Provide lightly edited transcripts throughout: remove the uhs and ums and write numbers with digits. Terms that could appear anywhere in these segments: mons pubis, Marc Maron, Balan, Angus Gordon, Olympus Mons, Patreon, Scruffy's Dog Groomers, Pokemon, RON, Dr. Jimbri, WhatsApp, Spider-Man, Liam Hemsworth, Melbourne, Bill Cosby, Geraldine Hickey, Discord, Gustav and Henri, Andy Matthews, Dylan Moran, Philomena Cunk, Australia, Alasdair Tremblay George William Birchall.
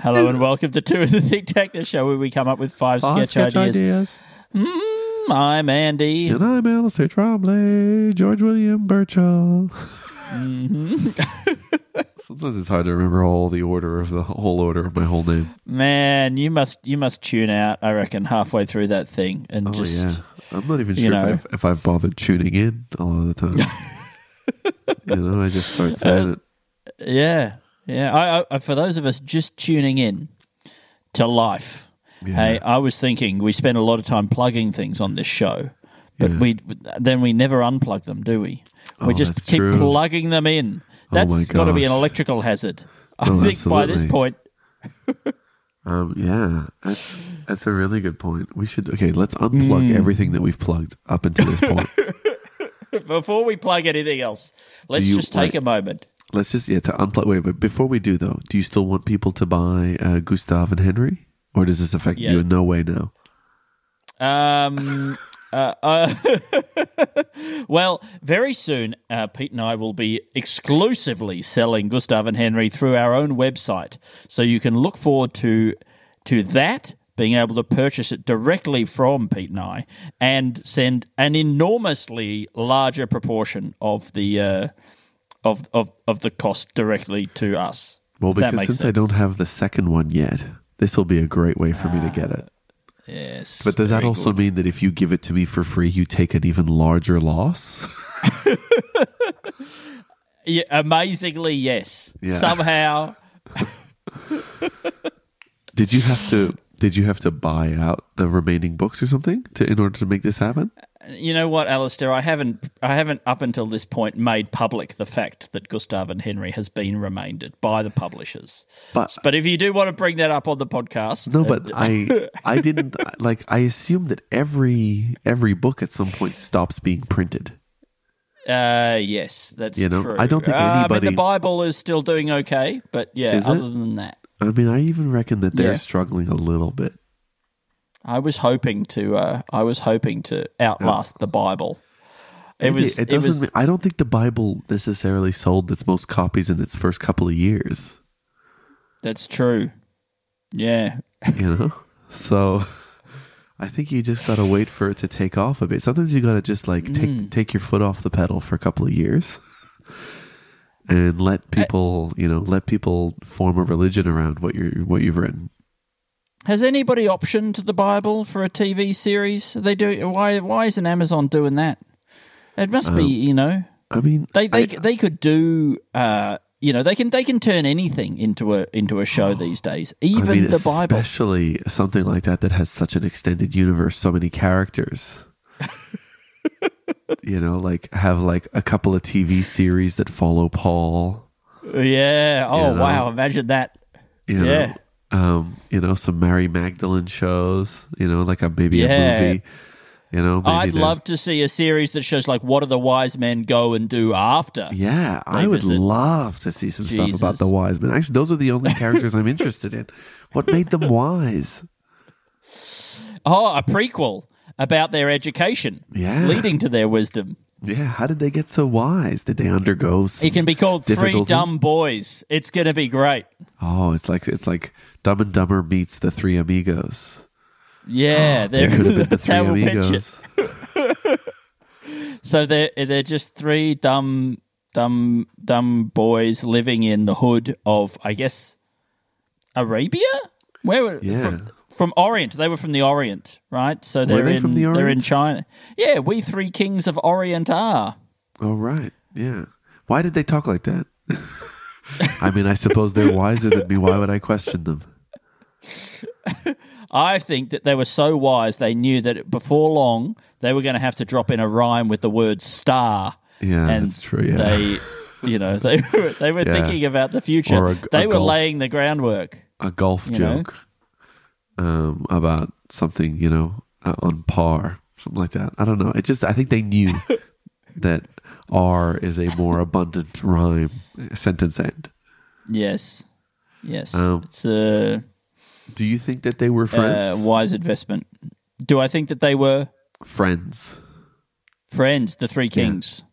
Hello and welcome to Two of the Think Tank, the show where we come up with five sketch ideas. I'm Andy. And I'm Alasdair Tremblay, George William Birchall. Mm-hmm. Sometimes it's hard to remember all the order of my whole name. Man, you must tune out, I reckon, halfway through that thing and just. Yeah. I'm not even sure if I've bothered tuning in a lot of the time. I just start saying it. Yeah. I for those of us just tuning in to life, hey, I was thinking we spend a lot of time plugging things on this show, but we never unplug them, do we? We just keep plugging them in. That's got to be an electrical hazard. I think absolutely. By this point. That's a really good point. We should, let's unplug everything that we've plugged up until this point. Before we plug anything else, let's just take a moment. Let's just, to unplug. Wait, but before we do, though, do you still want people to buy Gustav and Henri? Or does this affect you in no way now? Well, very soon, Pete and I will be exclusively selling Gustav and Henri through our own website. So you can look forward to that, being able to purchase it directly from Pete and I, and send an enormously larger proportion of the of the cost directly to us. Well, because since I don't have the second one yet, this will be a great way for me to get it. Yes. But does that also mean that if you give it to me for free, you take an even larger loss? Amazingly, yes. Yeah. Somehow. Did you have to buy out the remaining books or something in order to make this happen? You know what, Alasdair? I haven't up until this point made public the fact that Gustav and Henri has been remaindered by the publishers. But if you do want to bring that up on the podcast, but I didn't like. I assume that every book at some point stops being printed. Yes, that's true. I don't think anybody. I mean, the Bible is still doing okay, but other than that, I mean, I even reckon that they're struggling a little bit. I was hoping to outlast the Bible. I don't think the Bible necessarily sold its most copies in its first couple of years. That's true. Yeah. So I think you just got to wait for it to take off a bit. Sometimes you got to just take your foot off the pedal for a couple of years and let people, let people form a religion around what you've written. Has anybody optioned the Bible for a TV series? They do. Why isn't Amazon doing that? It must be, I mean, they could do. They can turn anything into a show these days. Even the Bible, especially something like that has such an extended universe, so many characters. Have a couple of TV series that follow Paul. Yeah. Oh wow! Imagine that. Yeah. Some Mary Magdalene shows, a movie. I'd love to see a series that shows what do the wise men go and do after. Yeah, I would love to see some stuff about the wise men. Actually, those are the only characters I'm interested in. What made them wise? Oh, a prequel about their education leading to their wisdom. Yeah, how did they get so wise? Did they undergo some It can be called difficulty? Three Dumb Boys. It's going to be great. Oh, it's like Dumb and Dumber meets the Three Amigos. Yeah, they could have been the Three Amigos. So they're just three dumb boys living in the hood of, I guess, Arabia? Where were from Orient. They were from the Orient, right? So they're in China. Yeah, we three kings of Orient are. Oh, right. Yeah. Why did they talk like that? I mean, I suppose they're wiser than me. Why would I question them? I think that they were so wise they knew that before long they were going to have to drop in a rhyme with the word star. Yeah, and that's true. Yeah. They were thinking about the future. They were laying the groundwork. A golf joke. About something, on par, something like that. I don't know. I think they knew that R is a more abundant rhyme sentence end. Yes. Do you think that they were friends? Wise investment. Do I think that they were friends? Friends, the Three Kings.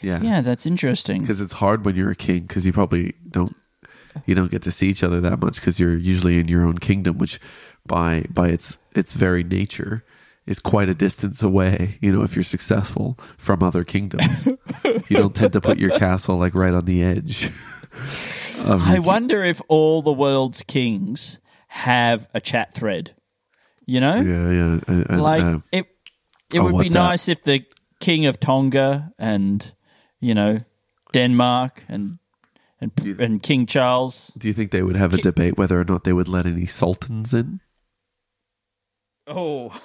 Yeah. Yeah, that's interesting. Because it's hard when you're a king, because you probably don't get to see each other that much, because you're usually in your own kingdom, which by its very nature is quite a distance away, if you're successful, from other kingdoms. You don't tend to put your castle like right on the edge. I wonder if all the world's kings have a chat thread, Yeah, yeah. It would be nice if the king of Tonga and, Denmark and King Charles. Do you think they would have a debate whether or not they would let any sultans in? Oh,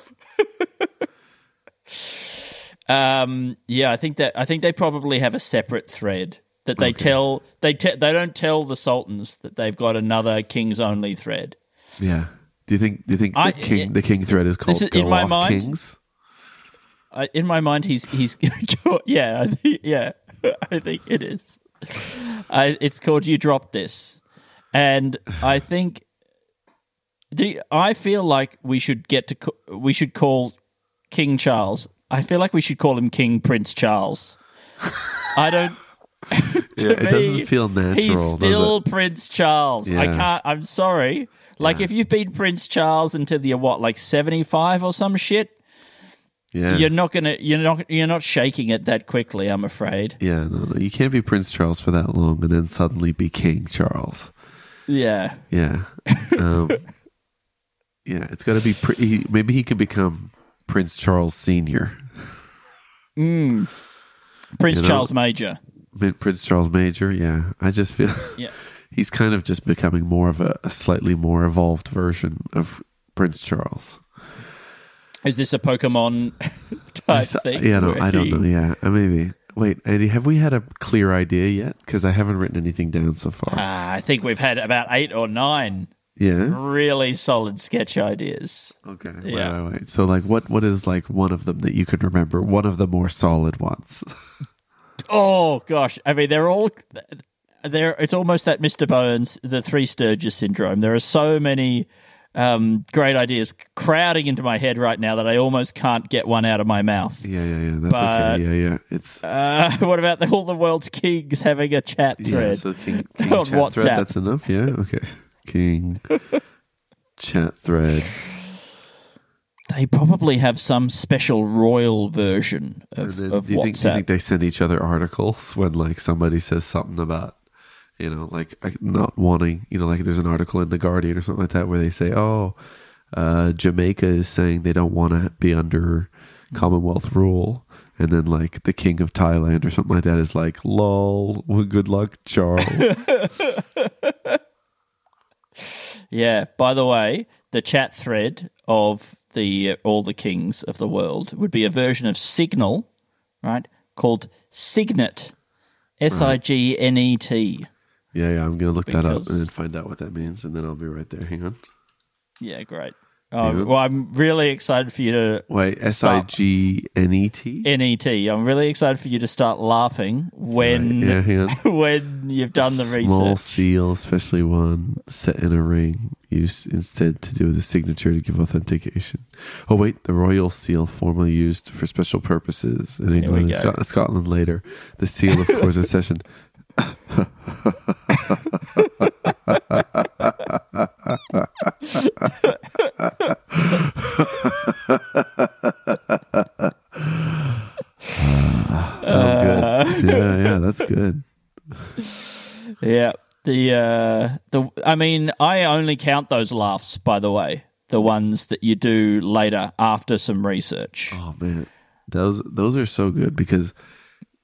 yeah. I think they probably have a separate thread that they tell. They don't tell the sultans that they've got another kings only thread. Yeah. Do you think the king thread is called Go Off mind, Kings? In my mind, he's yeah. I think it is. It's called You Drop This, and I think. I feel like we should call King Charles. I feel like we should call him King Prince Charles. I don't. It doesn't feel natural. He's still Prince Charles. Yeah. I can't. I'm sorry. Like if you've been Prince Charles until you're 75 or some shit. Yeah. You're not shaking it that quickly, I'm afraid. Yeah, no, you can't be Prince Charles for that long and then suddenly be King Charles. Yeah. Yeah. Yeah, it's got to be maybe he can become Prince Charles Senior. Mm. Charles Major. Prince Charles Major, yeah. I just feel he's kind of just becoming more of a slightly more evolved version of Prince Charles. Is this a Pokemon type thing? Yeah, no, I don't know. Yeah, maybe. Wait, Andy, have we had a clear idea yet? Because I haven't written anything down so far. I think we've had about 8 or 9. Yeah. Really solid sketch ideas. Okay. Yeah. Wait. So, what is one of them that you could remember? One of the more solid ones. Oh gosh! I mean, they're all there. It's almost that Mr. Bones, the Three Sturges syndrome. There are so many great ideas crowding into my head right now that I almost can't get one out of my mouth. Yeah. That's okay. Yeah. It's. What about all the world's kings having a chat thread? Yeah, so king on chat WhatsApp. Thread, that's enough. Yeah. Okay. King chat thread. They probably have some special royal version of WhatsApp. Do you think they send each other articles when somebody says something about not wanting there's an article in The Guardian or something like that where they say Jamaica is saying they don't want to be under Commonwealth rule, and then the king of Thailand or something like that is lol, well, good luck Charles. Yeah, by the way, the chat thread of all the kings of the world would be a version of Signal, right, called Signet, Signet. Yeah, I'm going to look that up and then find out what that means, and then I'll be right there. Hang on. Yeah, great. Well, I'm really excited for you to... Wait, Signet? Net. I'm really excited for you to start laughing when you've done the research. Small seal, especially one set in a ring, used instead to do with a signature to give authentication. Oh, wait, the royal seal formerly used for special purposes in England and Scotland later. The seal, of course, of session. That was good. Yeah, that's good. Yeah, I only count those laughs, by the way, the ones that you do later after some research. Oh man, those are so good because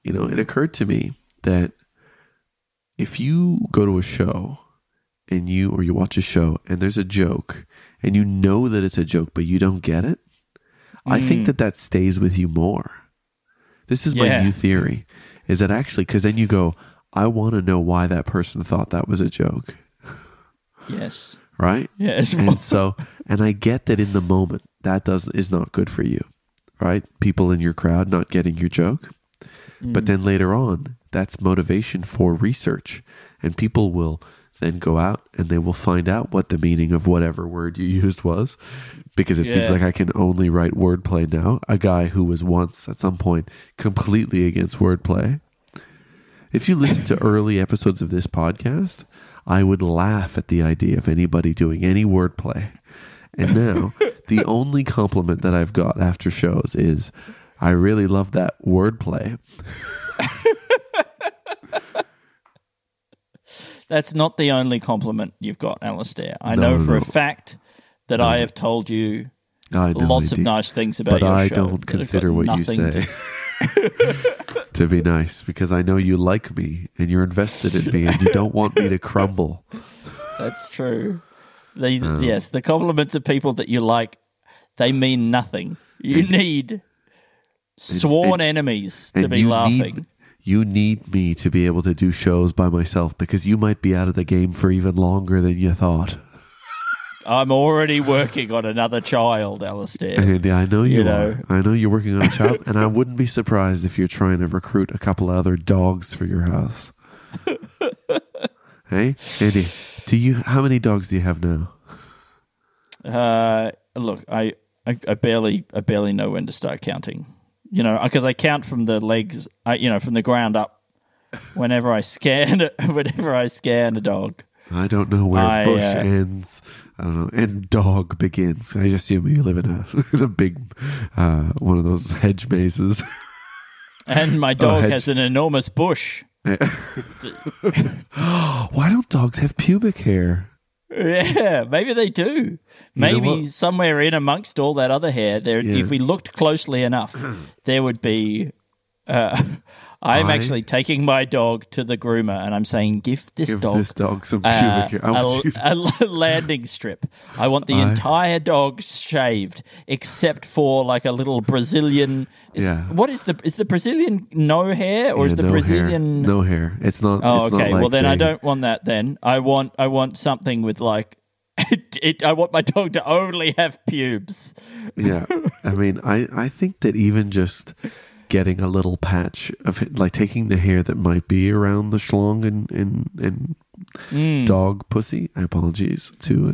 it occurred to me that if you go to a show and you watch a show and there's a joke and that it's a joke but you don't get it, I think that stays with you more. This is my new theory, is that actually, because then you go, I want to know why that person thought that was a joke. Yes. Right? Yes. And and I get that in the moment, that is not good for you, right? People in your crowd not getting your joke. But then later on, that's motivation for research, and people will then go out and they will find out what the meaning of whatever word you used was, because it seems like I can only write wordplay now. A guy who was once at some point completely against wordplay. If you listen to early episodes of this podcast, I would laugh at the idea of anybody doing any wordplay. And now the only compliment that I've got after shows is, I really love that wordplay. That's not the only compliment you've got, Alasdair. I know for a fact that I have told you lots of nice things about your show. But I don't consider what you say to be nice, because I know you like me and you're invested in me and you don't want me to crumble. That's true. Yes, the compliments of people that you like, they mean nothing. You need sworn enemies to be laughing. You need me to be able to do shows by myself, because you might be out of the game for even longer than you thought. I'm already working on another child, Alasdair. Andy, I know you know. I know you're working on a child, and I wouldn't be surprised if you're trying to recruit a couple of other dogs for your house. Hey, Andy, how many dogs do you have now? Look, I barely know when to start counting. You know, because I count from the legs, from the ground up. Whenever I scan a dog, I don't know where bush ends. I don't know, and dog begins. I just assume you live in a big one of those hedge mazes. And my dog has an enormous bush. Yeah. Why don't dogs have pubic hair? Yeah, maybe they do. Maybe somewhere in amongst all that other hair, if we looked closely enough, there would be... I'm actually taking my dog to the groomer and I'm saying, give this dog some pubic hair. A landing strip. I want the entire dog shaved, except for like a little Brazilian... What is the Brazilian no hair, or is the Brazilian... Hair. No hair. It's not... Oh, it's okay. Not like I don't want that then. I want something with like... I want my dog to only have pubes. Yeah. I mean, I think that even just... getting a little patch of it, like taking the hair that might be around the schlong and dog pussy. Apologies to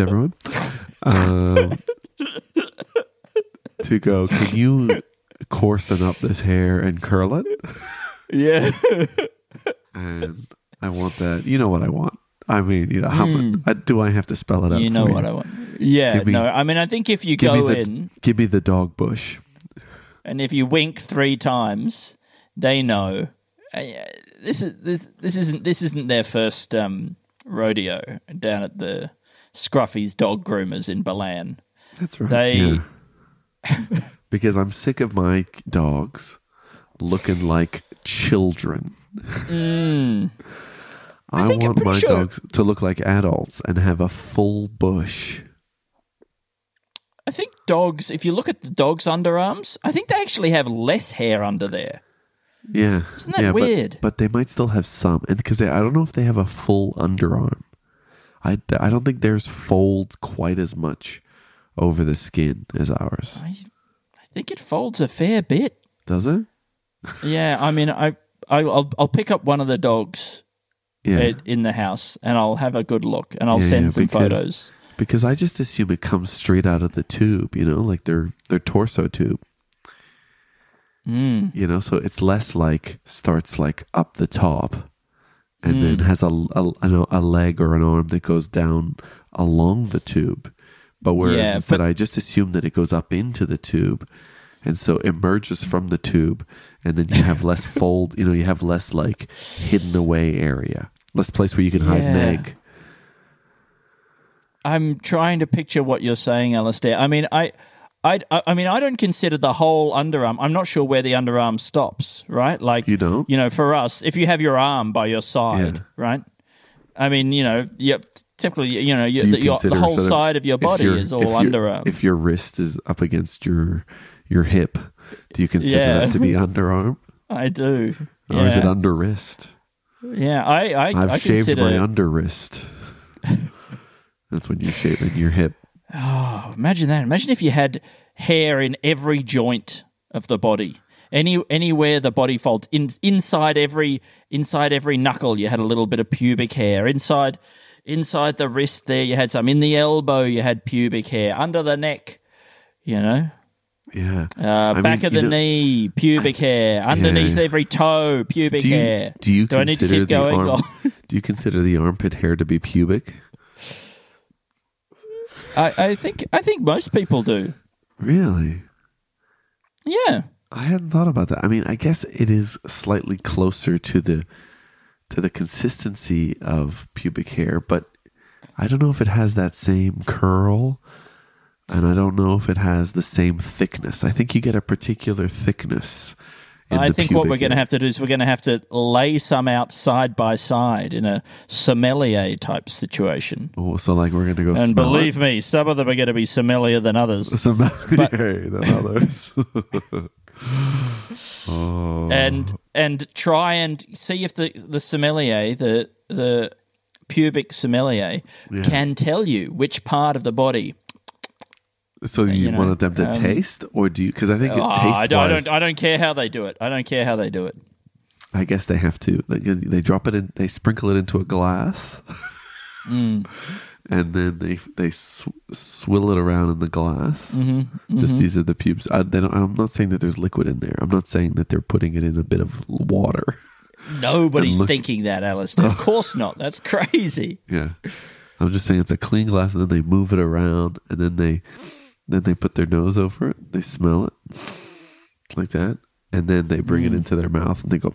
everyone. To go, can you coarsen up this hair and curl it? Yeah. And I want that. You know what I want. I mean, how do I have to spell it out? You know what I want. Yeah, I think if you go in... Give me the dog bush. And if you wink 3 times, they know. This isn't their first rodeo down at the Scruffy's Dog Groomers in Balan. That's right. Because I'm sick of my dogs looking like children. I want my dogs to look like adults and have a full bush. I think dogs, if you look at the dogs' underarms, I think they actually have less hair under there. Yeah. Isn't that weird? But they might still have some. And because I don't know if they have a full underarm. I don't think theirs folds quite as much over the skin as ours. I think it folds a fair bit. Does it? Yeah. I mean, I'll pick up one of the dogs. Yeah. In the house, and I'll have a good look, and I'll send some photos. Because I just assume it comes straight out of the tube, like their torso tube. Mm. So it's less like starts like up the top, and then has a leg or an arm that goes down along the tube. But instead, I just assume that it goes up into the tube, and so emerges from the tube, and then you have less fold. You have less like hidden away area. Less place where you can hide an egg. I'm trying to picture what you're saying, Alasdair. I mean, I don't consider the whole underarm. I'm not sure where the underarm stops, right? Like you don't. For us, if you have your arm by your side, right? I mean, typically, the whole side of your body is all underarm. If your wrist is up against your hip, do you consider that to be underarm? I do. Or is it under wrist? Yeah, I shaved my under wrist. That's when you're shaving your hip. Oh, imagine that. Imagine if you had hair in every joint of the body. Anywhere the body folds, inside every knuckle, you had a little bit of pubic hair. Inside the wrist there, you had some. In the elbow, you had pubic hair. Under the neck, you know. Yeah. Back of the knee, pubic hair. Underneath every toe, pubic hair. Do I need to keep going? Do you consider the armpit hair to be pubic? I think most people do. Really? Yeah. I hadn't thought about that. I mean, I guess it is slightly closer to the consistency of pubic hair, but I don't know if it has that same curl, and I don't know if it has the same thickness. I think you get a particular thickness in the pubic hair. I think what we're going to have to do is we're going to have to lay some out side by side in a sommelier type situation. Oh, so like we're going to go and smell. And believe me, some of them are going to be sommelier than others. Sommelier than others. Oh. And try and see if the sommelier, the pubic sommelier, can tell you which part of the body. So you wanted them to taste, or do you? Because I think taste. I don't care how they do it. I don't care how they do it. I guess they have to. They drop it in. They sprinkle it into a glass, and then they swill it around in the glass. Mm-hmm. Just these are the pubes. I'm not saying that there's liquid in there. I'm not saying that they're putting it in a bit of water. Nobody's thinking that, Alasdair. Of course not. That's crazy. Yeah, I'm just saying it's a clean glass, and then they move it around, and then they put their nose over it. They smell it like that. And then they bring it into their mouth and they go.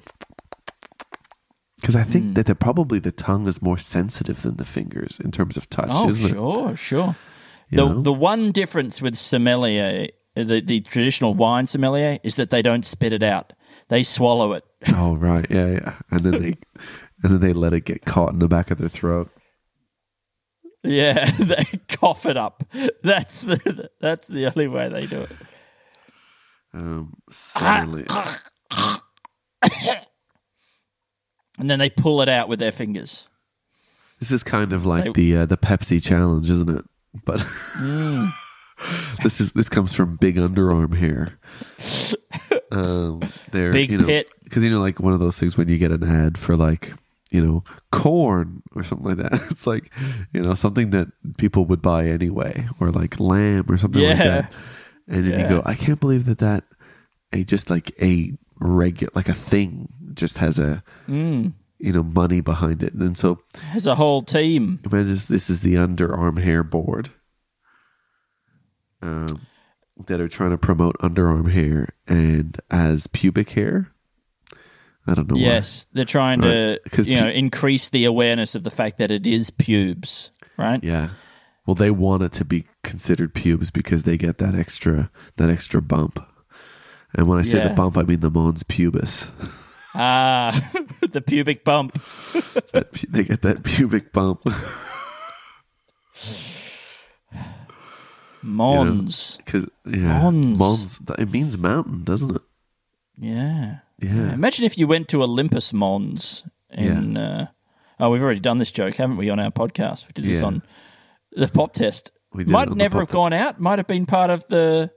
Because I think that probably the tongue is more sensitive than the fingers in terms of touch, isn't it? Oh, sure. The one difference with sommelier, the traditional wine sommelier, is that they don't spit it out. They swallow it. Oh, right. Yeah, yeah. And then they let it get caught in the back of their throat. Yeah, they cough it up. That's the only way they do it. And then they pull it out with their fingers. This is kind of like the Pepsi challenge, isn't it? But this comes from big underarm hair. Big pit, because like one of those things when you get an ad for like. Corn or something like that. It's like, something that people would buy anyway, or like lamb or something like that. And then you go, I can't believe that a just like a regular, like a thing just has a, money behind it. And so has a whole team. Imagine this is the underarm hair board that are trying to promote underarm hair and as pubic hair. I don't know. Yes, why. They're trying to increase the awareness of the fact that it is pubes, right? Yeah. Well, they want it to be considered pubes because they get that extra bump. And when I say the bump, I mean the mons pubis. Ah, the pubic bump. They get that pubic bump. Mons. Mons. Mons. It means mountain, doesn't it? Yeah. Yeah. Imagine if you went to Olympus Mons in we've already done this joke, haven't we, on our podcast? We did this on the pop test. We did might never have gone out. Might have been part of the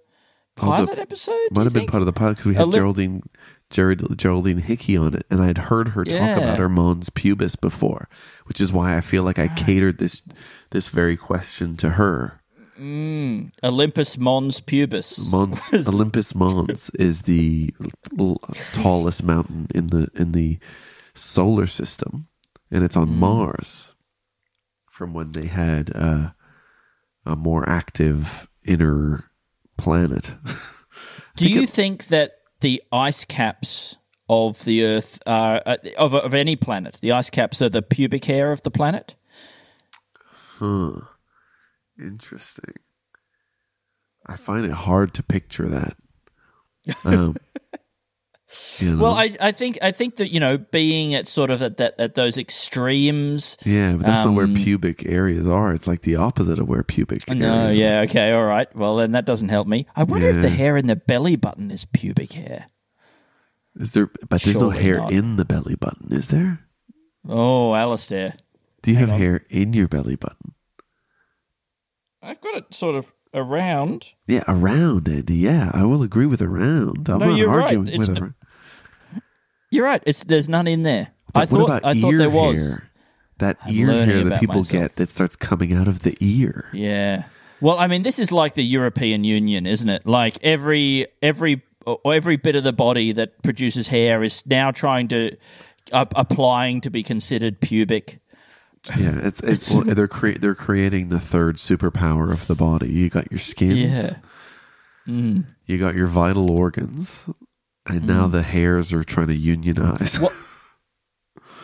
pilot episode. Might have been part of the pilot because we had Geraldine Hickey on it, and I'd heard her talk about her mons pubis before, which is why I feel like I catered this very question to her. Olympus Mons pubis. Olympus Mons is the tallest mountain in the solar system, and it's on Mars. From when they had a more active inner planet. Do you think that the ice caps of the Earth are of any planet? The ice caps are the pubic hair of the planet. Huh. Interesting. I find it hard to picture that. Well, I think that being at sort of at those extremes. Yeah, but that's not where pubic areas are. It's like the opposite of where pubic areas are. Okay, all right. Well, then that doesn't help me. I wonder if the hair in the belly button is pubic hair. Is there? But there's surely no hair in the belly button, is there? Oh, Alasdair. Do you have hair in your belly button? I've got it sort of around. Yeah, around, Andy. Yeah, I will agree with around. I'm not arguing with around. You're right. There's none in there. I thought there was. That ear hair that people get that starts coming out of the ear. Yeah. Well, I mean, this is like the European Union, isn't it? Like every bit of the body that produces hair is now trying to applying to be considered pubic. Yeah, it's well, they're creating the third superpower of the body. You got your skins, you got your vital organs, and now the hairs are trying to unionize.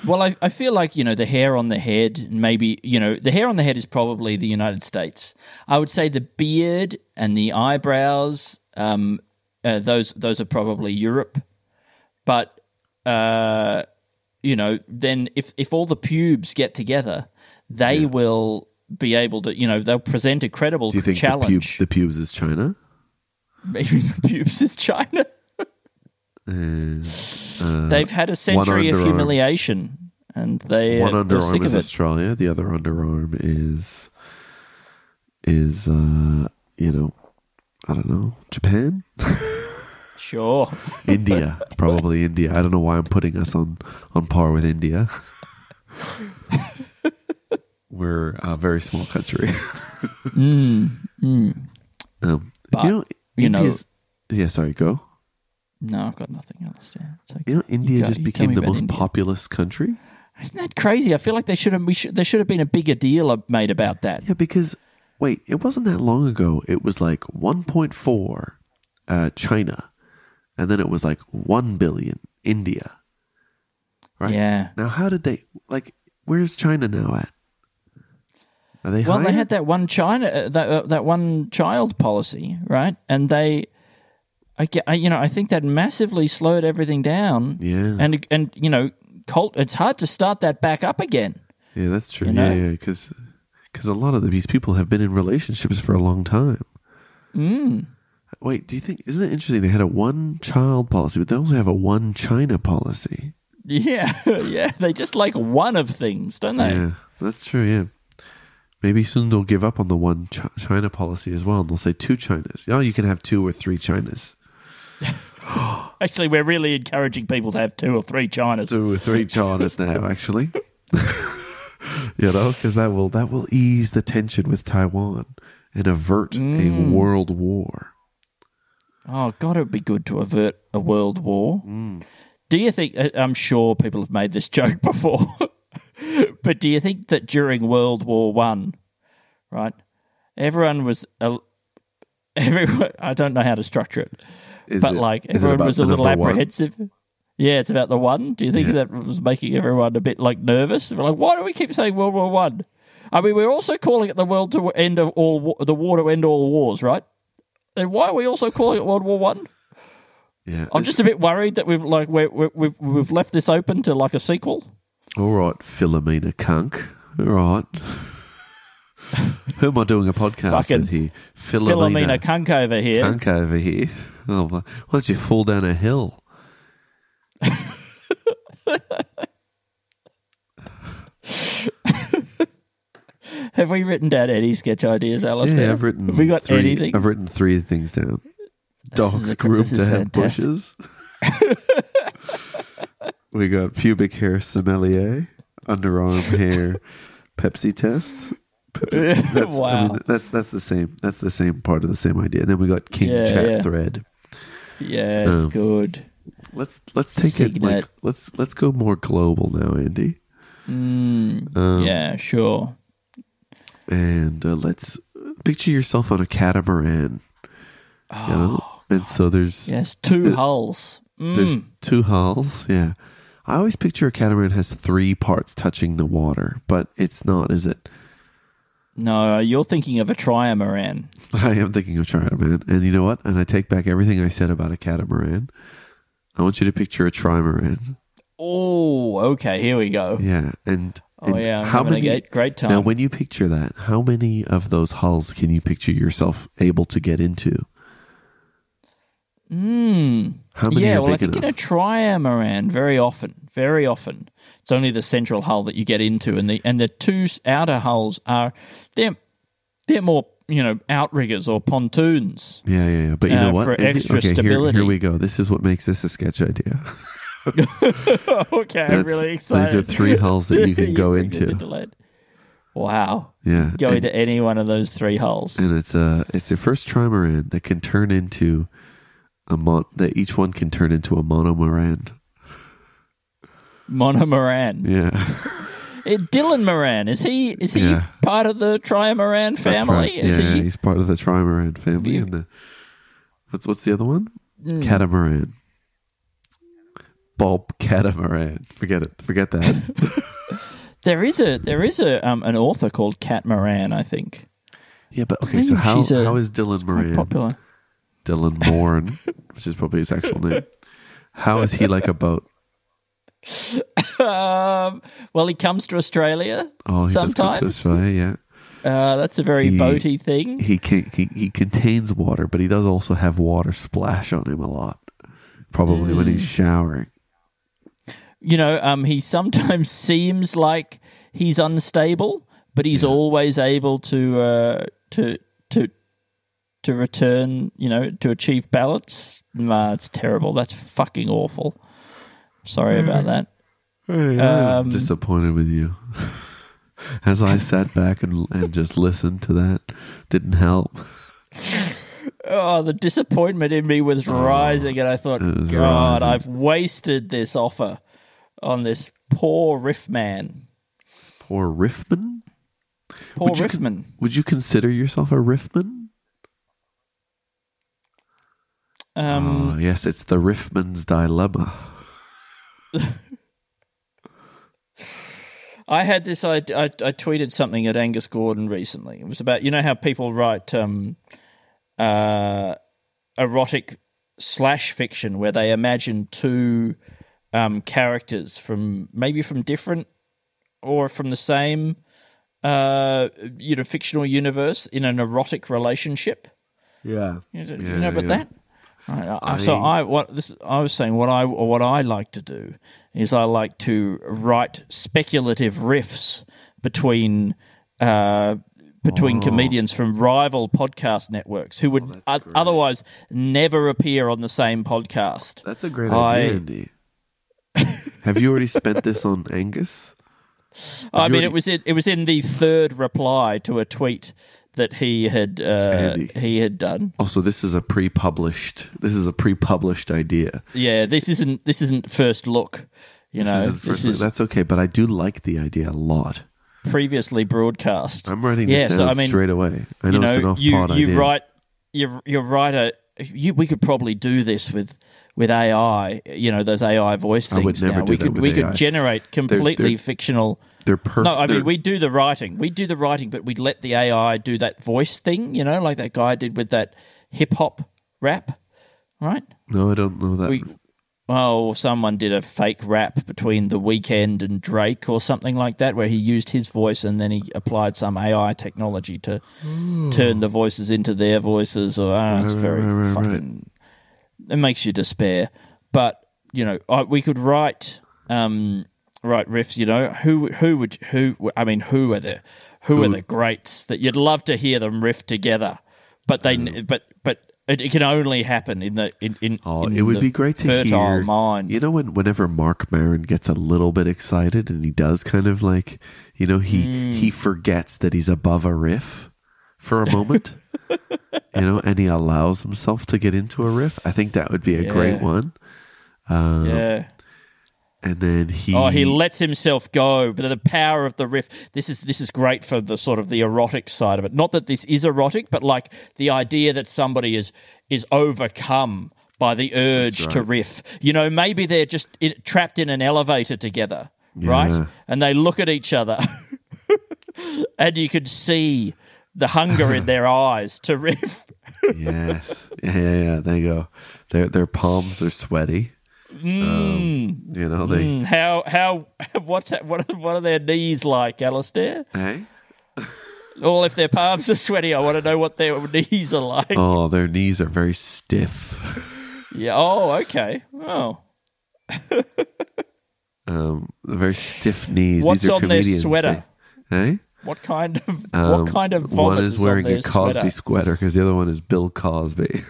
Well, I feel like, you know, the hair on the head, maybe, you know, the hair on the head is probably the United States. I would say the beard and the eyebrows, those are probably Europe. But, you know, then if all the pubes get together, they will be able to, you know, they'll present a credible challenge. Do you think the pubes is China? Maybe the pubes is China. They've had a century of humiliation, and they're sick of it. One underarm is Australia. The other underarm is you know, I don't know, Japan. Sure, India, probably India. I don't know why I'm putting us on par with India. We're a very small country. But, you know, yeah. Sorry, go. No, I've got nothing else to add. Okay. You know, India just became the most populous country. Isn't that crazy? I feel like there should have been a bigger deal made about that. Yeah, because, wait, it wasn't that long ago. It was like 1.4 China, and then it was like 1 billion India, right? Yeah. Now, how did they, like, where's China now at? Are they higher? They had that one China, that one child policy, right? And they... I think that massively slowed everything down. Yeah, and you know, it's hard to start that back up again. Yeah, that's true. Yeah, because a lot of these people have been in relationships for a long time. Wait, do you think? Isn't it interesting? They had a one-child policy, but they also have a one-China policy. Yeah, yeah, they just like one of things, don't they? Yeah, that's true. Yeah. Maybe soon they'll give up on the one China policy as well, and they'll say two Chinas. Oh, you can have two or three Chinas. Actually, we're really encouraging people to have two or three Chinas. Two or three Chinas now, actually. You know, because that will ease the tension with Taiwan and avert a world war. Oh, God, it would be good to avert a world war. Do you think... I'm sure people have made this joke before. But do you think that during World War One, right, everyone, I don't know how to structure it, everyone was a little apprehensive. One? Yeah, it's about the one. Do you think that was making everyone a bit like nervous? We're like, why do we keep saying World War One? I mean, we're also calling it the war to end all wars, right? And why are we also calling it World War One? Yeah, I'm just a bit worried that we've left this open to like a sequel. All right, Philomena Cunk. All right. Who am I doing a podcast with here? Philomena Cunk over here. Oh, why don't you fall down a hill? Have we written down any sketch ideas, Alasdair? Yeah, I've written. Have we got anything? I've written three things down. Dogs groomed to have bushes. We got pubic hair sommelier, underarm hair, Pepsi test. That's, wow, I mean, that's the same. That's the same part of the same idea. And then we got King Chat Thread. Yes, good. Let's take Signet. It. Like, let's go more global now, Andy. Yeah, sure. And let's picture yourself on a catamaran. Oh, you know? And so there's two hulls. There's two hulls. Yeah. I always picture a catamaran has three parts touching the water, but it's not, is it? No, you're thinking of a trimaran. I am thinking of a trimaran. And you know what? And I take back everything I said about a catamaran. I want you to picture a trimaran. Oh, okay. Here we go. Yeah. And how many? Great time. Now, when you picture that, how many of those hulls can you picture yourself able to get into? How many are big enough? In a trimaran, very often, it's only the central hull that you get into, and the two outer hulls are they're more you know, outriggers or pontoons. Yeah. But you know what? For extra stability. Here we go. This is what makes this a sketch idea. Okay, I'm really excited. These are three hulls that you can go into. Wow. Yeah. Go into any one of those three hulls. And it's the first trimaran that can turn into a each one can turn into a monomoran. Monomoran. Yeah. Dylan Moran, is he part of the Trimaran family? That's right. Yeah, he's part of the Trimaran family. And the, what's the other one? Catamaran. Bob Catamaran. Forget that. There is an author called Cat Moran, I think. Yeah, but okay. So how is Dylan Moran popular? Dylan Moran, which is probably his actual name. How is he like a boat? Well, he comes to Australia sometimes. Does come to Australia, yeah. That's a very boaty thing. He contains water, but he does also have water splash on him a lot, probably when he's showering. You know, he sometimes seems like he's unstable, but he's always able to return, you know, to achieve balance. Nah, it's terrible. That's fucking awful. Sorry about that. Hey, I'm disappointed with you. As I sat back and just listened to that, didn't help. Oh, the disappointment in me was rising, and I thought, God, rising. I've wasted this offer on this poor riffman. Poor riffman? Poor riffman. Would you consider yourself a riffman? Yes, it's the riffman's dilemma. I had this idea. I tweeted something at Angus Gordon recently. It was about, you know how people write erotic slash fiction where they imagine two characters from different or from the same fictional universe in an erotic relationship. Yeah, that. Right. I was saying what I like to do is I like to write speculative riffs between comedians from rival podcast networks who would otherwise never appear on the same podcast. That's a great idea, Andy. Have you already spent this on Angus? It was in the third reply to a tweet that he had done. Also, this is a pre-published idea. Yeah, this isn't first look. Look. That's okay, but I do like the idea a lot. Previously broadcast. I'm writing this down straight away. I know, it's an off-pod idea. We could probably do this with AI. You know, those AI voice things. I would never do that with AI. We could generate completely fictional. They're perfect. No, I mean we do the writing. We do the writing, but we'd let the AI do that voice thing. You know, like that guy did with that hip hop rap, right? No, I don't know that. Someone did a fake rap between The Weeknd and Drake or something like that, where he used his voice and then he applied some AI technology to turn the voices into their voices. It makes you despair. But you know, we could write riffs. You know, who are the greats that you'd love to hear them riff together, but they. It can only happen in the great to fertile hear, mind. You know, whenever Marc Maron gets a little bit excited and he does kind of like, you know, he forgets that he's above a riff for a moment, you know, and he allows himself to get into a riff. I think that would be a great one. And then he lets himself go, but the power of the riff. This is great for the sort of the erotic side of it. Not that this is erotic, but like the idea that somebody is overcome by the urge to riff. You know, maybe they're just trapped in an elevator together, right? And they look at each other, and you could see the hunger in their eyes to riff. Yes, yeah. There you go. Their palms are sweaty. You know, they what are their knees like, Alasdair? Hey? Well, if their palms are sweaty, I want to know what their knees are like. Oh, their knees are very stiff. Yeah. Oh, okay. Oh. Very stiff knees. What's on their sweater? Hey? What kind of vomit is on their sweater? One is wearing a Cosby sweater because the other one is Bill Cosby.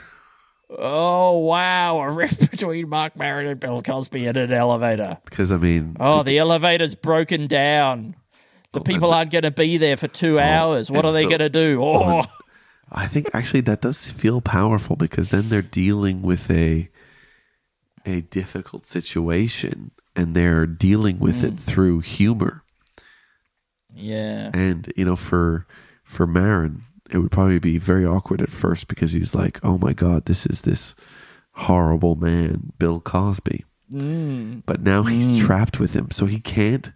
Oh, wow. A rift between Marc Maron and Bill Cosby in an elevator. Because, I mean... Oh, the elevator's broken down. The people aren't going to be there for 2 hours. What are they going to do? Oh. I think, actually, that does feel powerful because then they're dealing with a difficult situation and they're dealing with it through humor. Yeah. And, you know, for Maron... it would probably be very awkward at first because he's like, oh my God, this is this horrible man, Bill Cosby. Mm. But now he's trapped with him. So he can't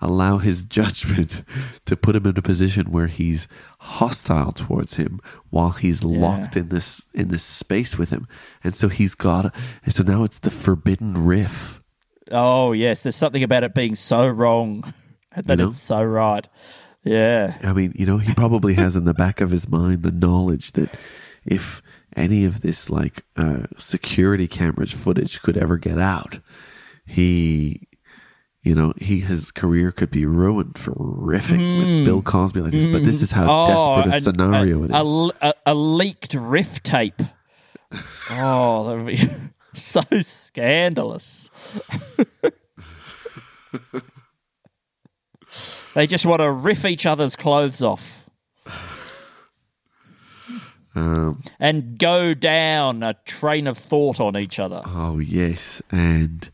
allow his judgment to put him in a position where he's hostile towards him while he's locked in this space with him. And so he's got, and so now it's the forbidden riff. Oh yes. There's something about it being so wrong that it's so right. Yeah. I mean, you know, he probably has in the back of his mind the knowledge that if any of this like security cameras footage could ever get out, his career could be ruined for riffing with Bill Cosby like this. But this is how desperate a scenario it is. A leaked riff tape. Oh, that would be so scandalous. They just want to riff each other's clothes off. And go down a train of thought on each other. Oh, yes. And...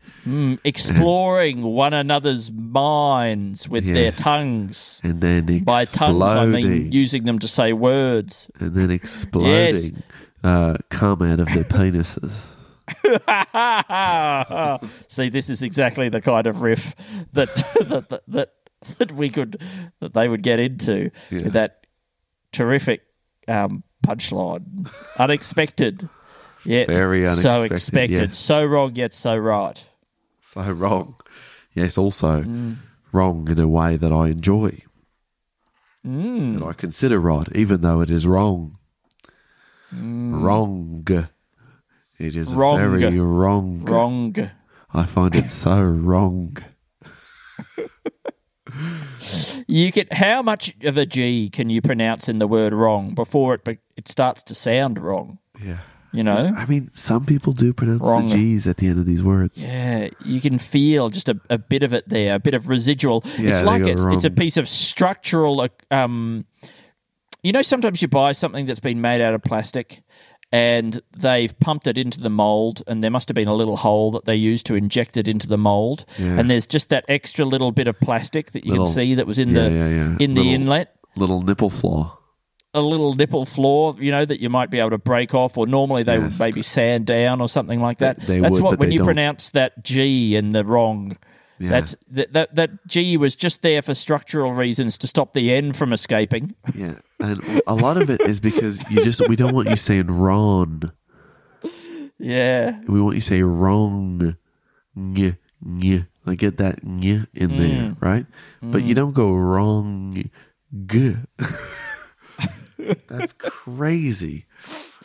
exploring one another's minds with their tongues. And then exploding. By tongues, I mean using them to say words. And then exploding come out of their penises. See, this is exactly the kind of riff that they would get into with that terrific punchline. Unexpected, yet very unexpected, so expected. Yes. So wrong, yet so right. So wrong. Yes, also wrong in a way that I enjoy, that I consider right, even though it is wrong. Wrong. It is wrong. Very wrong. Wrong. I find it so wrong. You can. How much of a G can you pronounce in the word wrong before it starts to sound wrong? Yeah, you know. I mean, some people do pronounce wrong. The G's at the end of these words. Yeah, you can feel just a bit of it there, a bit of residual. Yeah, it's like it's a piece of structural. You know, sometimes you buy something that's been made out of plastic, and they've pumped it into the mould, and there must have been a little hole that they used to inject it into the mould. Yeah. And there's just that extra little bit of plastic that you can see that was in the inlet. Little nipple flaw. A little nipple flaw, you know, that you might be able to break off, or normally they would maybe sand down or something like that. When you pronounce that G in the wrong... Yeah. That G was just there for structural reasons to stop the N from escaping. Yeah, and a lot of it is because we don't want you saying Ron. Yeah, we want you to say wrong. I get that ng in there, right? But you don't go wrong. G. That's crazy.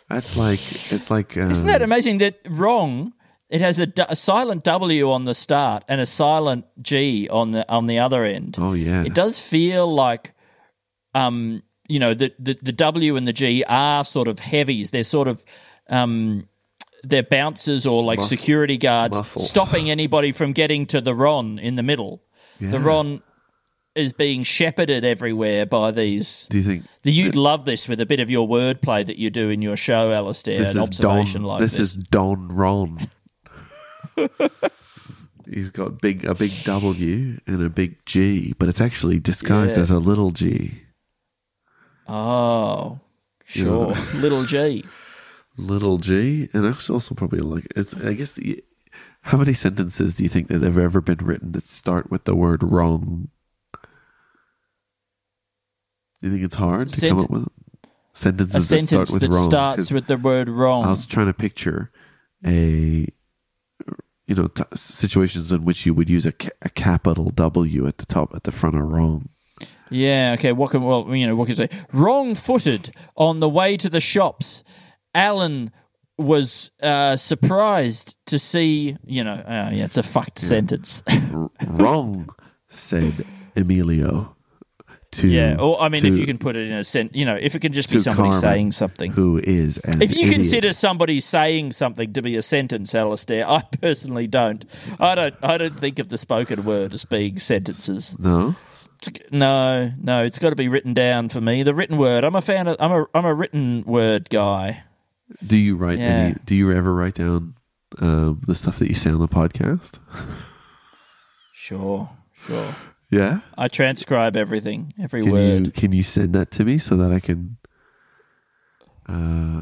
That's like isn't that amazing that wrong? It has a silent W on the start and a silent G on the other end. Oh yeah, it does feel like, you know, the W and the G are sort of heavies. They're sort of they're bouncers or like security guards stopping anybody from getting to the Ron in the middle. Yeah. The Ron is being shepherded everywhere by these. Do you think you'd love this with a bit of your wordplay that you do in your show, Alasdair? An observation like this. This is Don Ron. He's got a big W and a big G, but it's actually disguised as a little G. Oh, sure, you know? little G, and it's also probably like I guess. How many sentences do you think that have ever been written that start with the word wrong? Do you think it's hard to come up with sentences that start with the word wrong? I was trying to picture situations in which you would use a capital W at the top, at the front of wrong. Yeah, okay. What can you say? Wrong-footed on the way to the shops. Alan was surprised to see, it's a fucked sentence. Wrong, said Emilio. to or I mean, if you can put it in a sense, you know, if it can just be somebody saying something. Who is an If you idiot. Consider somebody saying something to be a sentence, Alasdair, I personally don't. I don't think of the spoken word as being sentences. No. No, it's got to be written down for me. The written word. I'm a fan of. I'm a written word guy. Do you write? Do you ever write down the stuff that you say on the podcast? Sure. Yeah. I transcribe everything, every word. Can you send that to me so that I can? I'm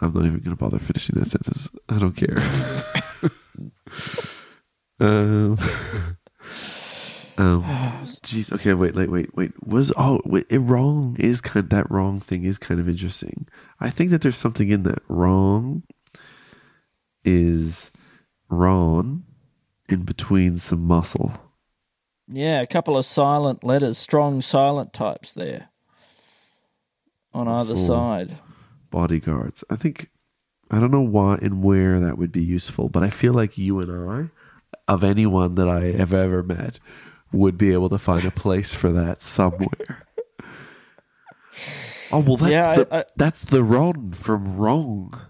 not even going to bother finishing that sentence. I don't care. Jeez. Okay. Wait. Wrong is kind of, that wrong thing is kind of interesting. I think that there's something in that. Wrong is wrong in between some muscle. Yeah, a couple of silent letters, strong silent types there on either side. Bodyguards. I think I don't know why and where that would be useful, but I feel like you and I, of anyone that I have ever met, would be able to find a place for that somewhere. Oh, well, that's the Ron from Wrong.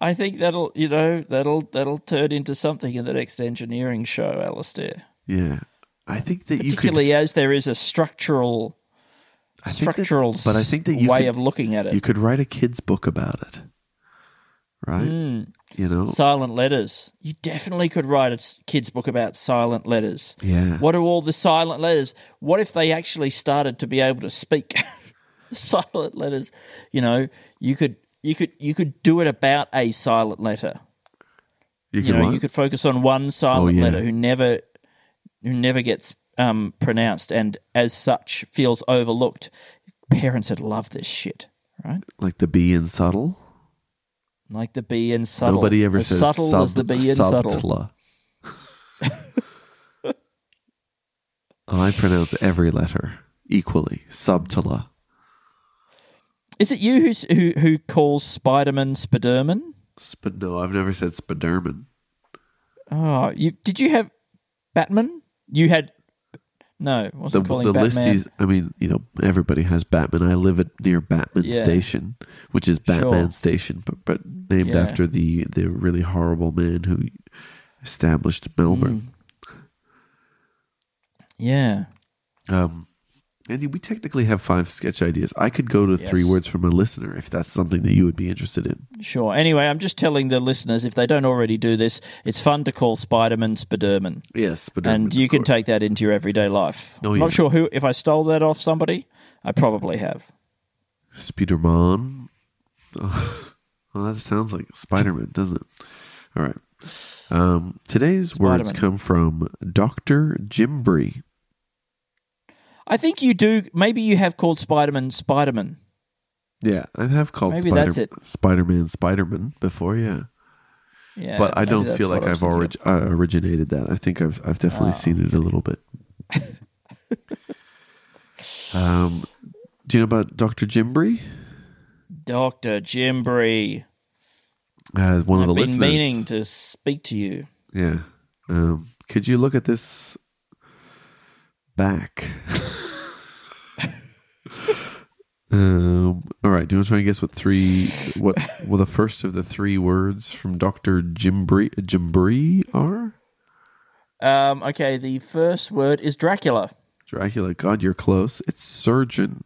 I think that'll turn into something in the next engineering show, Alasdair. Yeah, I think that particularly as there is a structural way of looking at it. You could write a kid's book about it. Right? You know, silent letters. You definitely could write a kid's book about silent letters. Yeah. What are all the silent letters? What if they actually started to be able to speak? Silent letters. You know, you could do it about a silent letter. You could focus on one silent letter who never gets pronounced, and as such feels overlooked. Parents would love this shit, right? Like the B in subtle. Like the B in subtle. Nobody ever says subtle as the B in subtle. I pronounce every letter equally. Subtler. Is it you who calls Spider-Man Spiderman? No, I've never said Spiderman. Oh, did you have Batman? You had no. Wasn't the, calling the Batman. The list is. I mean, you know, everybody has Batman. I live near Batman Station, which is Batman Station, but named after the really horrible man who established Melbourne. Yeah. Andy, we technically have 5 sketch ideas. I could go to 3 words from a listener if that's something that you would be interested in. Sure. Anyway, I'm just telling the listeners, if they don't already do this, it's fun to call Spider-Man Spiderman. Yes, Spiderman. And you can take that into your everyday life. I'm not sure who. If I stole that off somebody, I probably have. Spiderman. Oh, well, that sounds like Spider-Man, doesn't it? All right. Today's words come from Dr. Jimbri. I think you do. Maybe you have called Spider-Man Spider-Man. Yeah, I have called Spider-Man Spider-Man before, yeah. But I don't feel like I've originated that. I think I've definitely seen it a little bit. Do you know about Dr. Jimbri? Dr. Jimbri. As one of the listeners. I've been meaning to speak to you. Yeah. Could you look at this back? All right. Do you want to try and guess what were the first of the 3 words from Dr. Jimbri are? Okay. The first word is Dracula. Dracula. God, you're close. It's surgeon.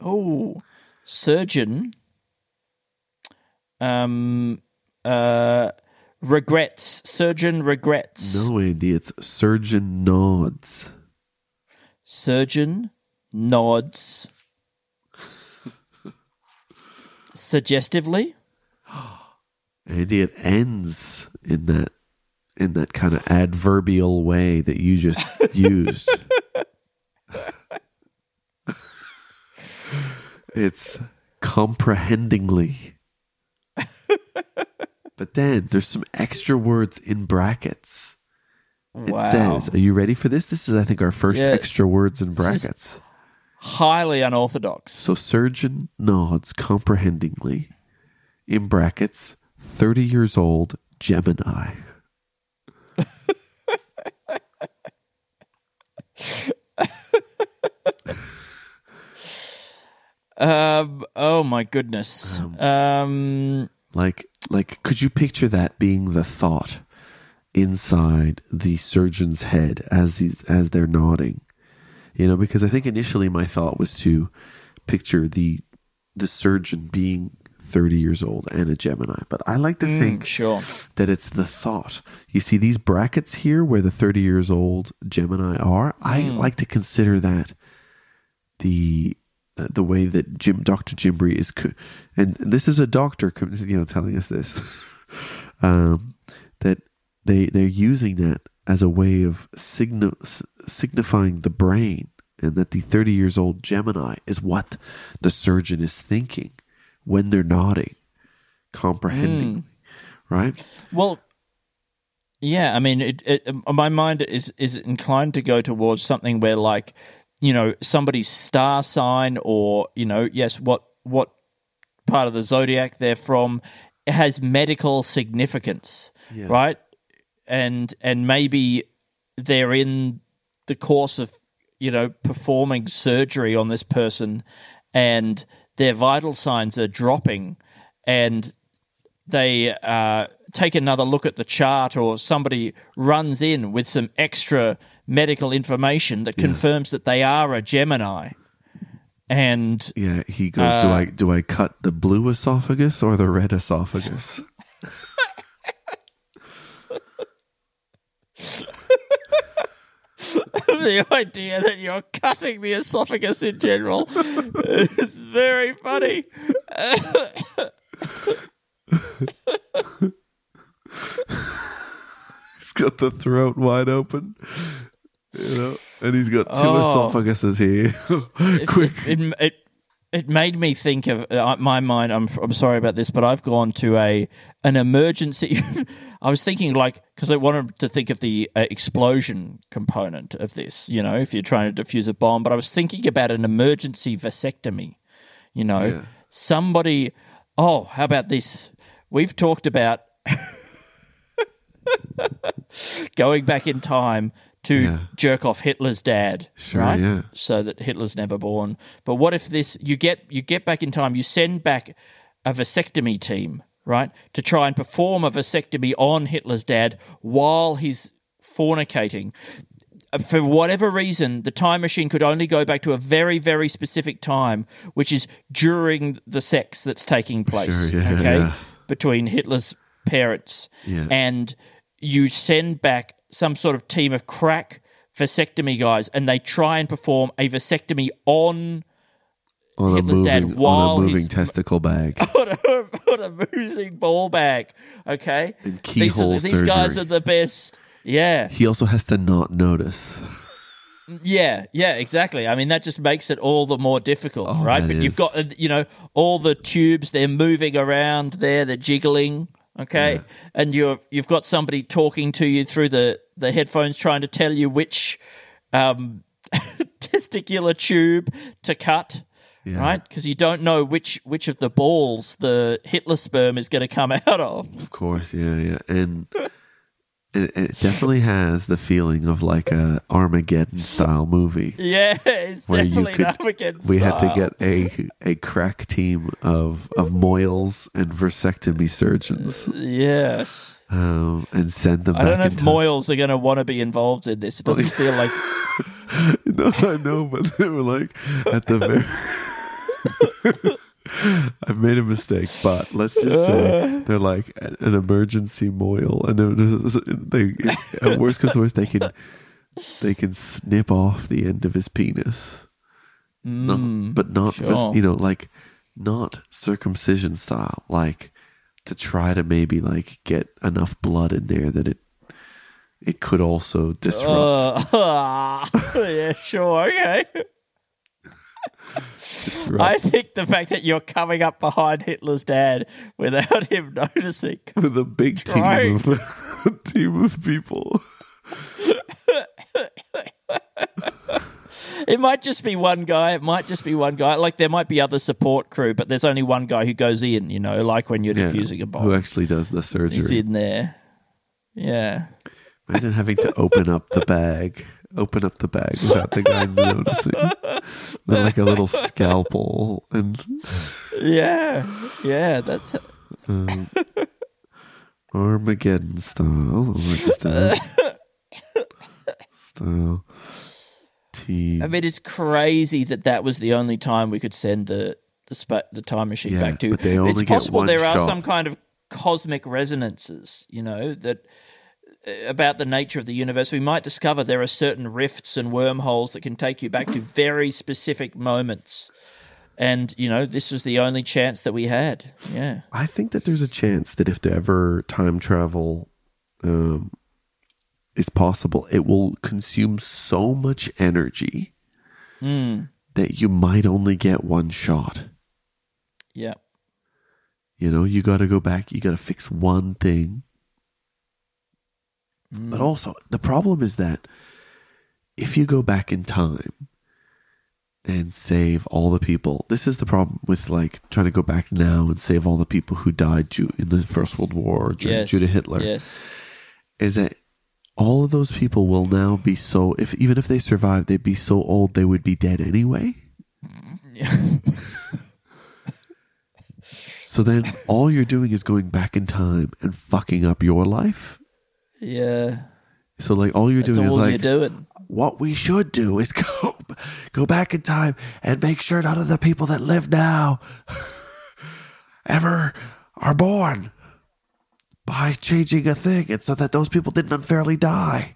Oh, surgeon. Regrets. Surgeon regrets. No, Andy. It's surgeon nods. Surgeon nods. Suggestively, Andy, it ends in that kind of adverbial way that you just used. It's comprehendingly, but then there's some extra words in brackets. Wow. It says, "Are you ready for this?" This is, I think, our first extra words in brackets. Highly unorthodox. So surgeon nods comprehendingly, in brackets, 30 years old, Gemini. Oh my goodness. Like, could you picture that being the thought inside the surgeon's head as they're nodding? You know, because I think initially my thought was to picture the surgeon being 30 years old and a Gemini, but I like to think that it's the thought. You see these brackets here where the 30 years old Gemini are? I like to consider that the way that Dr. Jimbri is, and this is a doctor, you know, telling us this, that they're using that as a way of signifying the brain, and that the 30 years old Gemini is what the surgeon is thinking when they're nodding, comprehending, right? Well, yeah, I mean, my mind is inclined to go towards something where, like, you know, somebody's star sign, or, you know, yes, what part of the zodiac they're from has medical significance, right? And maybe they're in the course of, you know, performing surgery on this person, and their vital signs are dropping, and they take another look at the chart, or somebody runs in with some extra medical information that confirms that they are a Gemini. And he goes, do I cut the blue esophagus or the red esophagus? The idea that you're cutting the esophagus in general is very funny. He's got the throat wide open, you know, and he's got two esophaguses here. Quick! It made me think of my mind. I'm sorry about this, but I've gone to an emergency. I was thinking, like, because I wanted to think of the explosion component of this, you know, if you're trying to defuse a bomb. But I was thinking about an emergency vasectomy, you know. Yeah. Somebody, how about this? We've talked about going back in time to jerk off Hitler's dad, right? Yeah. So that Hitler's never born. But what if this? You get back in time. You send back a vasectomy team, right, to try and perform a vasectomy on Hitler's dad while he's fornicating. For whatever reason, the time machine could only go back to a very, very specific time, which is during the sex that's taking place, between Hitler's parents, and you send back some sort of team of crack vasectomy guys, and they try and perform a vasectomy on Hitler's dad while he's testicle bag, on a moving ball bag. Okay, and keyhole these guys are the best. Yeah, he also has to not notice. Yeah, exactly. I mean, that just makes it all the more difficult, right? But you've got, you know, all the tubes, they're moving around there, they're jiggling. Okay, and you've got somebody talking to you through the headphones, trying to tell you which testicular tube to cut, right? Because you don't know which of the balls the Hitler sperm is going to come out of. Of course, and it definitely has the feeling of like a Armageddon style movie. Yeah, it's definitely Armageddon style. We had to get a crack team of Moyles and vasectomy surgeons. Yes, and send them. I don't know if Moyles are going to want to be involved in this. It doesn't feel like. No, I know, but they were like at the very. I've made a mistake, but let's just say they're like an emergency Moyle, and at worst comes to worst, they can snip off the end of his penis, you know, like not circumcision style, like to try to maybe like get enough blood in there that it could also disrupt. Yeah, sure, okay. I think the fact that you're coming up behind Hitler's dad without him noticing, with a big team of people, it might just be one guy. Like there might be other support crew, but there's only one guy who goes in. You know, like when you're defusing a bomb, who actually does the surgery. He's in there. Yeah. Imagine having to open up the bag open up the bag without the guy noticing. They're like a little scalpel. And yeah, that's... Armageddon style. Style. Tea. I mean, it's crazy that was the only time we could send the time machine back to. But they only get possible one there shot. Are some kind of cosmic resonances, you know, that about the nature of the universe. We might discover there are certain rifts and wormholes that can take you back to very specific moments. And, you know, this is the only chance that we had. Yeah. I think that there's a chance that if there ever time travel is possible, it will consume so much energy that you might only get one shot. Yeah. You know, you got to go back. You got to fix one thing. But also, the problem is that if you go back in time and save all the people. This is the problem with like trying to go back now and save all the people who died in the First World War due to Hitler. Yes. Is that all of those people will now be so, even if they survived, they'd be so old they would be dead anyway. So then all you're doing is going back in time and fucking up your life. Yeah. So like all you're doing what we should do is go back in time and make sure none of the people that live now ever are born by changing a thing, and so that those people didn't unfairly die,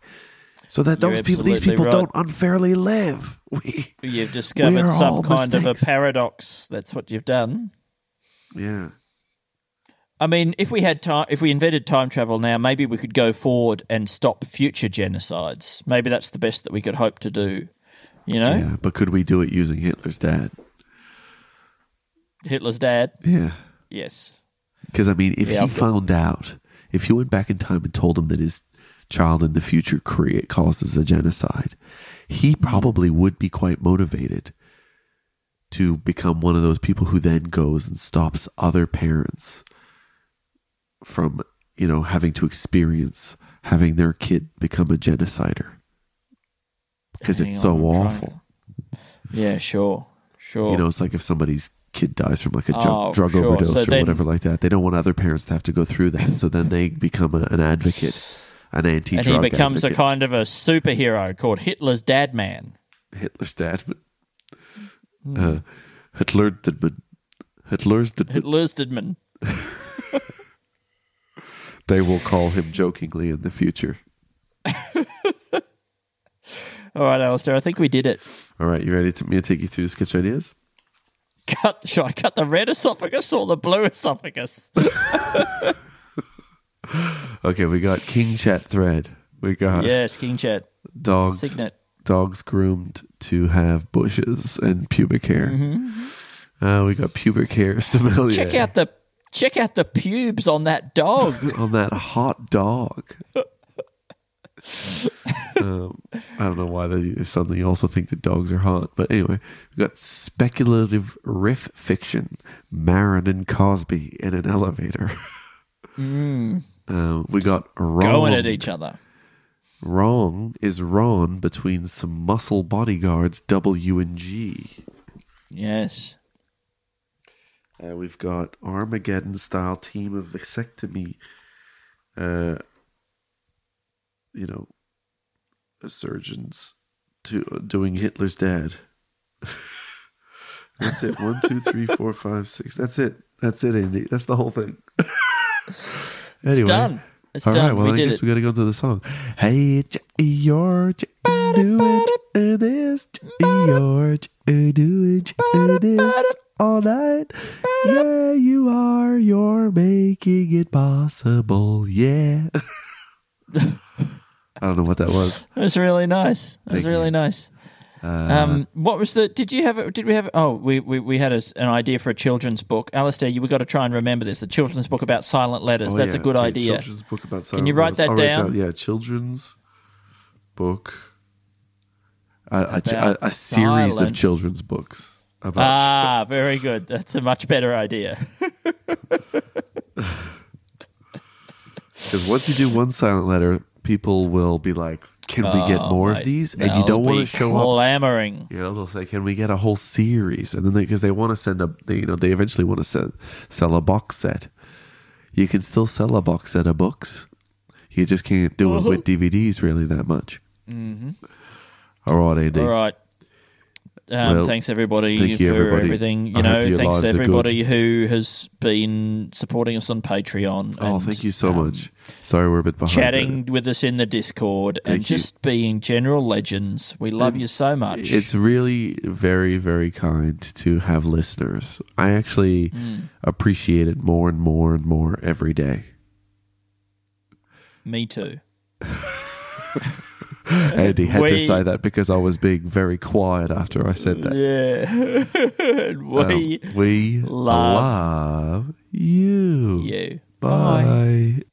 so that these people don't unfairly live. You've discovered some kind of a paradox. That's what you've done. Yeah. I mean, if we had time, if we invented time travel now, maybe we could go forward and stop future genocides. Maybe that's the best that we could hope to do, you know? Yeah, but could we do it using Hitler's dad? Hitler's dad? Yeah. Yes. Because, I mean, if you went back in time and told him that his child in the future causes a genocide, he probably would be quite motivated to become one of those people who then goes and stops other parents from, you know, having to experience having their kid become a genocider because it's so awful. Yeah, sure. You know, it's like if somebody's kid dies from like a drug overdose or whatever like that, they don't want other parents to have to go through that. So then they become an advocate, an anti-drug advocate. And he becomes a kind of a superhero called Hitler's Dad Man. Hitler's Dad Man. Hitler Didman. Hitler's Didman. Hitler's Didman. They will call him jokingly in the future. All right, Alasdair, I think we did it. All right, you ready to take you through the sketch ideas? Should I cut the red esophagus or the blue esophagus? Okay, we got King Chat Thread. We got... Yes, King Chat. Dogs. Signet. Dogs groomed to have bushes and pubic hair. Mm-hmm. We got pubic hair sommelier. Check out the pubes on that dog. On that hot dog. I don't know why they suddenly also think that dogs are hot. But anyway, we've got speculative riff fiction, Maron and Cosby in an elevator. We got Ron. Going at each other. Wrong is Ron between some muscle bodyguards, W and G. Yes. We've got Armageddon-style team of vasectomy, you know, surgeons doing Hitler's dad. That's it. 1, 2, 3, 4, 5, 6. That's it. That's it, Andy. That's the whole thing. Anyway, it's done. It's all done. Right, well, we I guess we got to go to the song. Hey, George, do it this. George, do it this. All night, yeah, you are. You're making it possible, yeah. I don't know what that was. It was really nice. It was really nice. What was the? Did you have? Did we have? Oh, we had an idea for a children's book, Alasdair. You we got to try and remember this. A children's book about silent letters. That's a good idea. Children's book about silent. Can you write that down? Yeah, children's book. A series of children's books. Very good. That's a much better idea. Because once you do one silent letter, people will be like, can we get more of these? And you don't want to show clamoring. Up. You know, they'll say, can we get a whole series? And then because they want to send up, you know, they eventually want to sell a box set. You can still sell a box set of books. You just can't do it with DVDs really that much. Mm-hmm. All right, Andy. All right. Well, thanks everybody for everything. You know, thanks to everybody who has been supporting us on Patreon. Oh, and, thank you so much. Sorry, we're a bit behind. Chatting with us in the Discord and just being general legends. We love you so much. It's really very, very kind to have listeners. I actually appreciate it more and more and more every day. Me too. Andy had to say that because I was being very quiet after I said that. Yeah. We love you. Bye. Bye.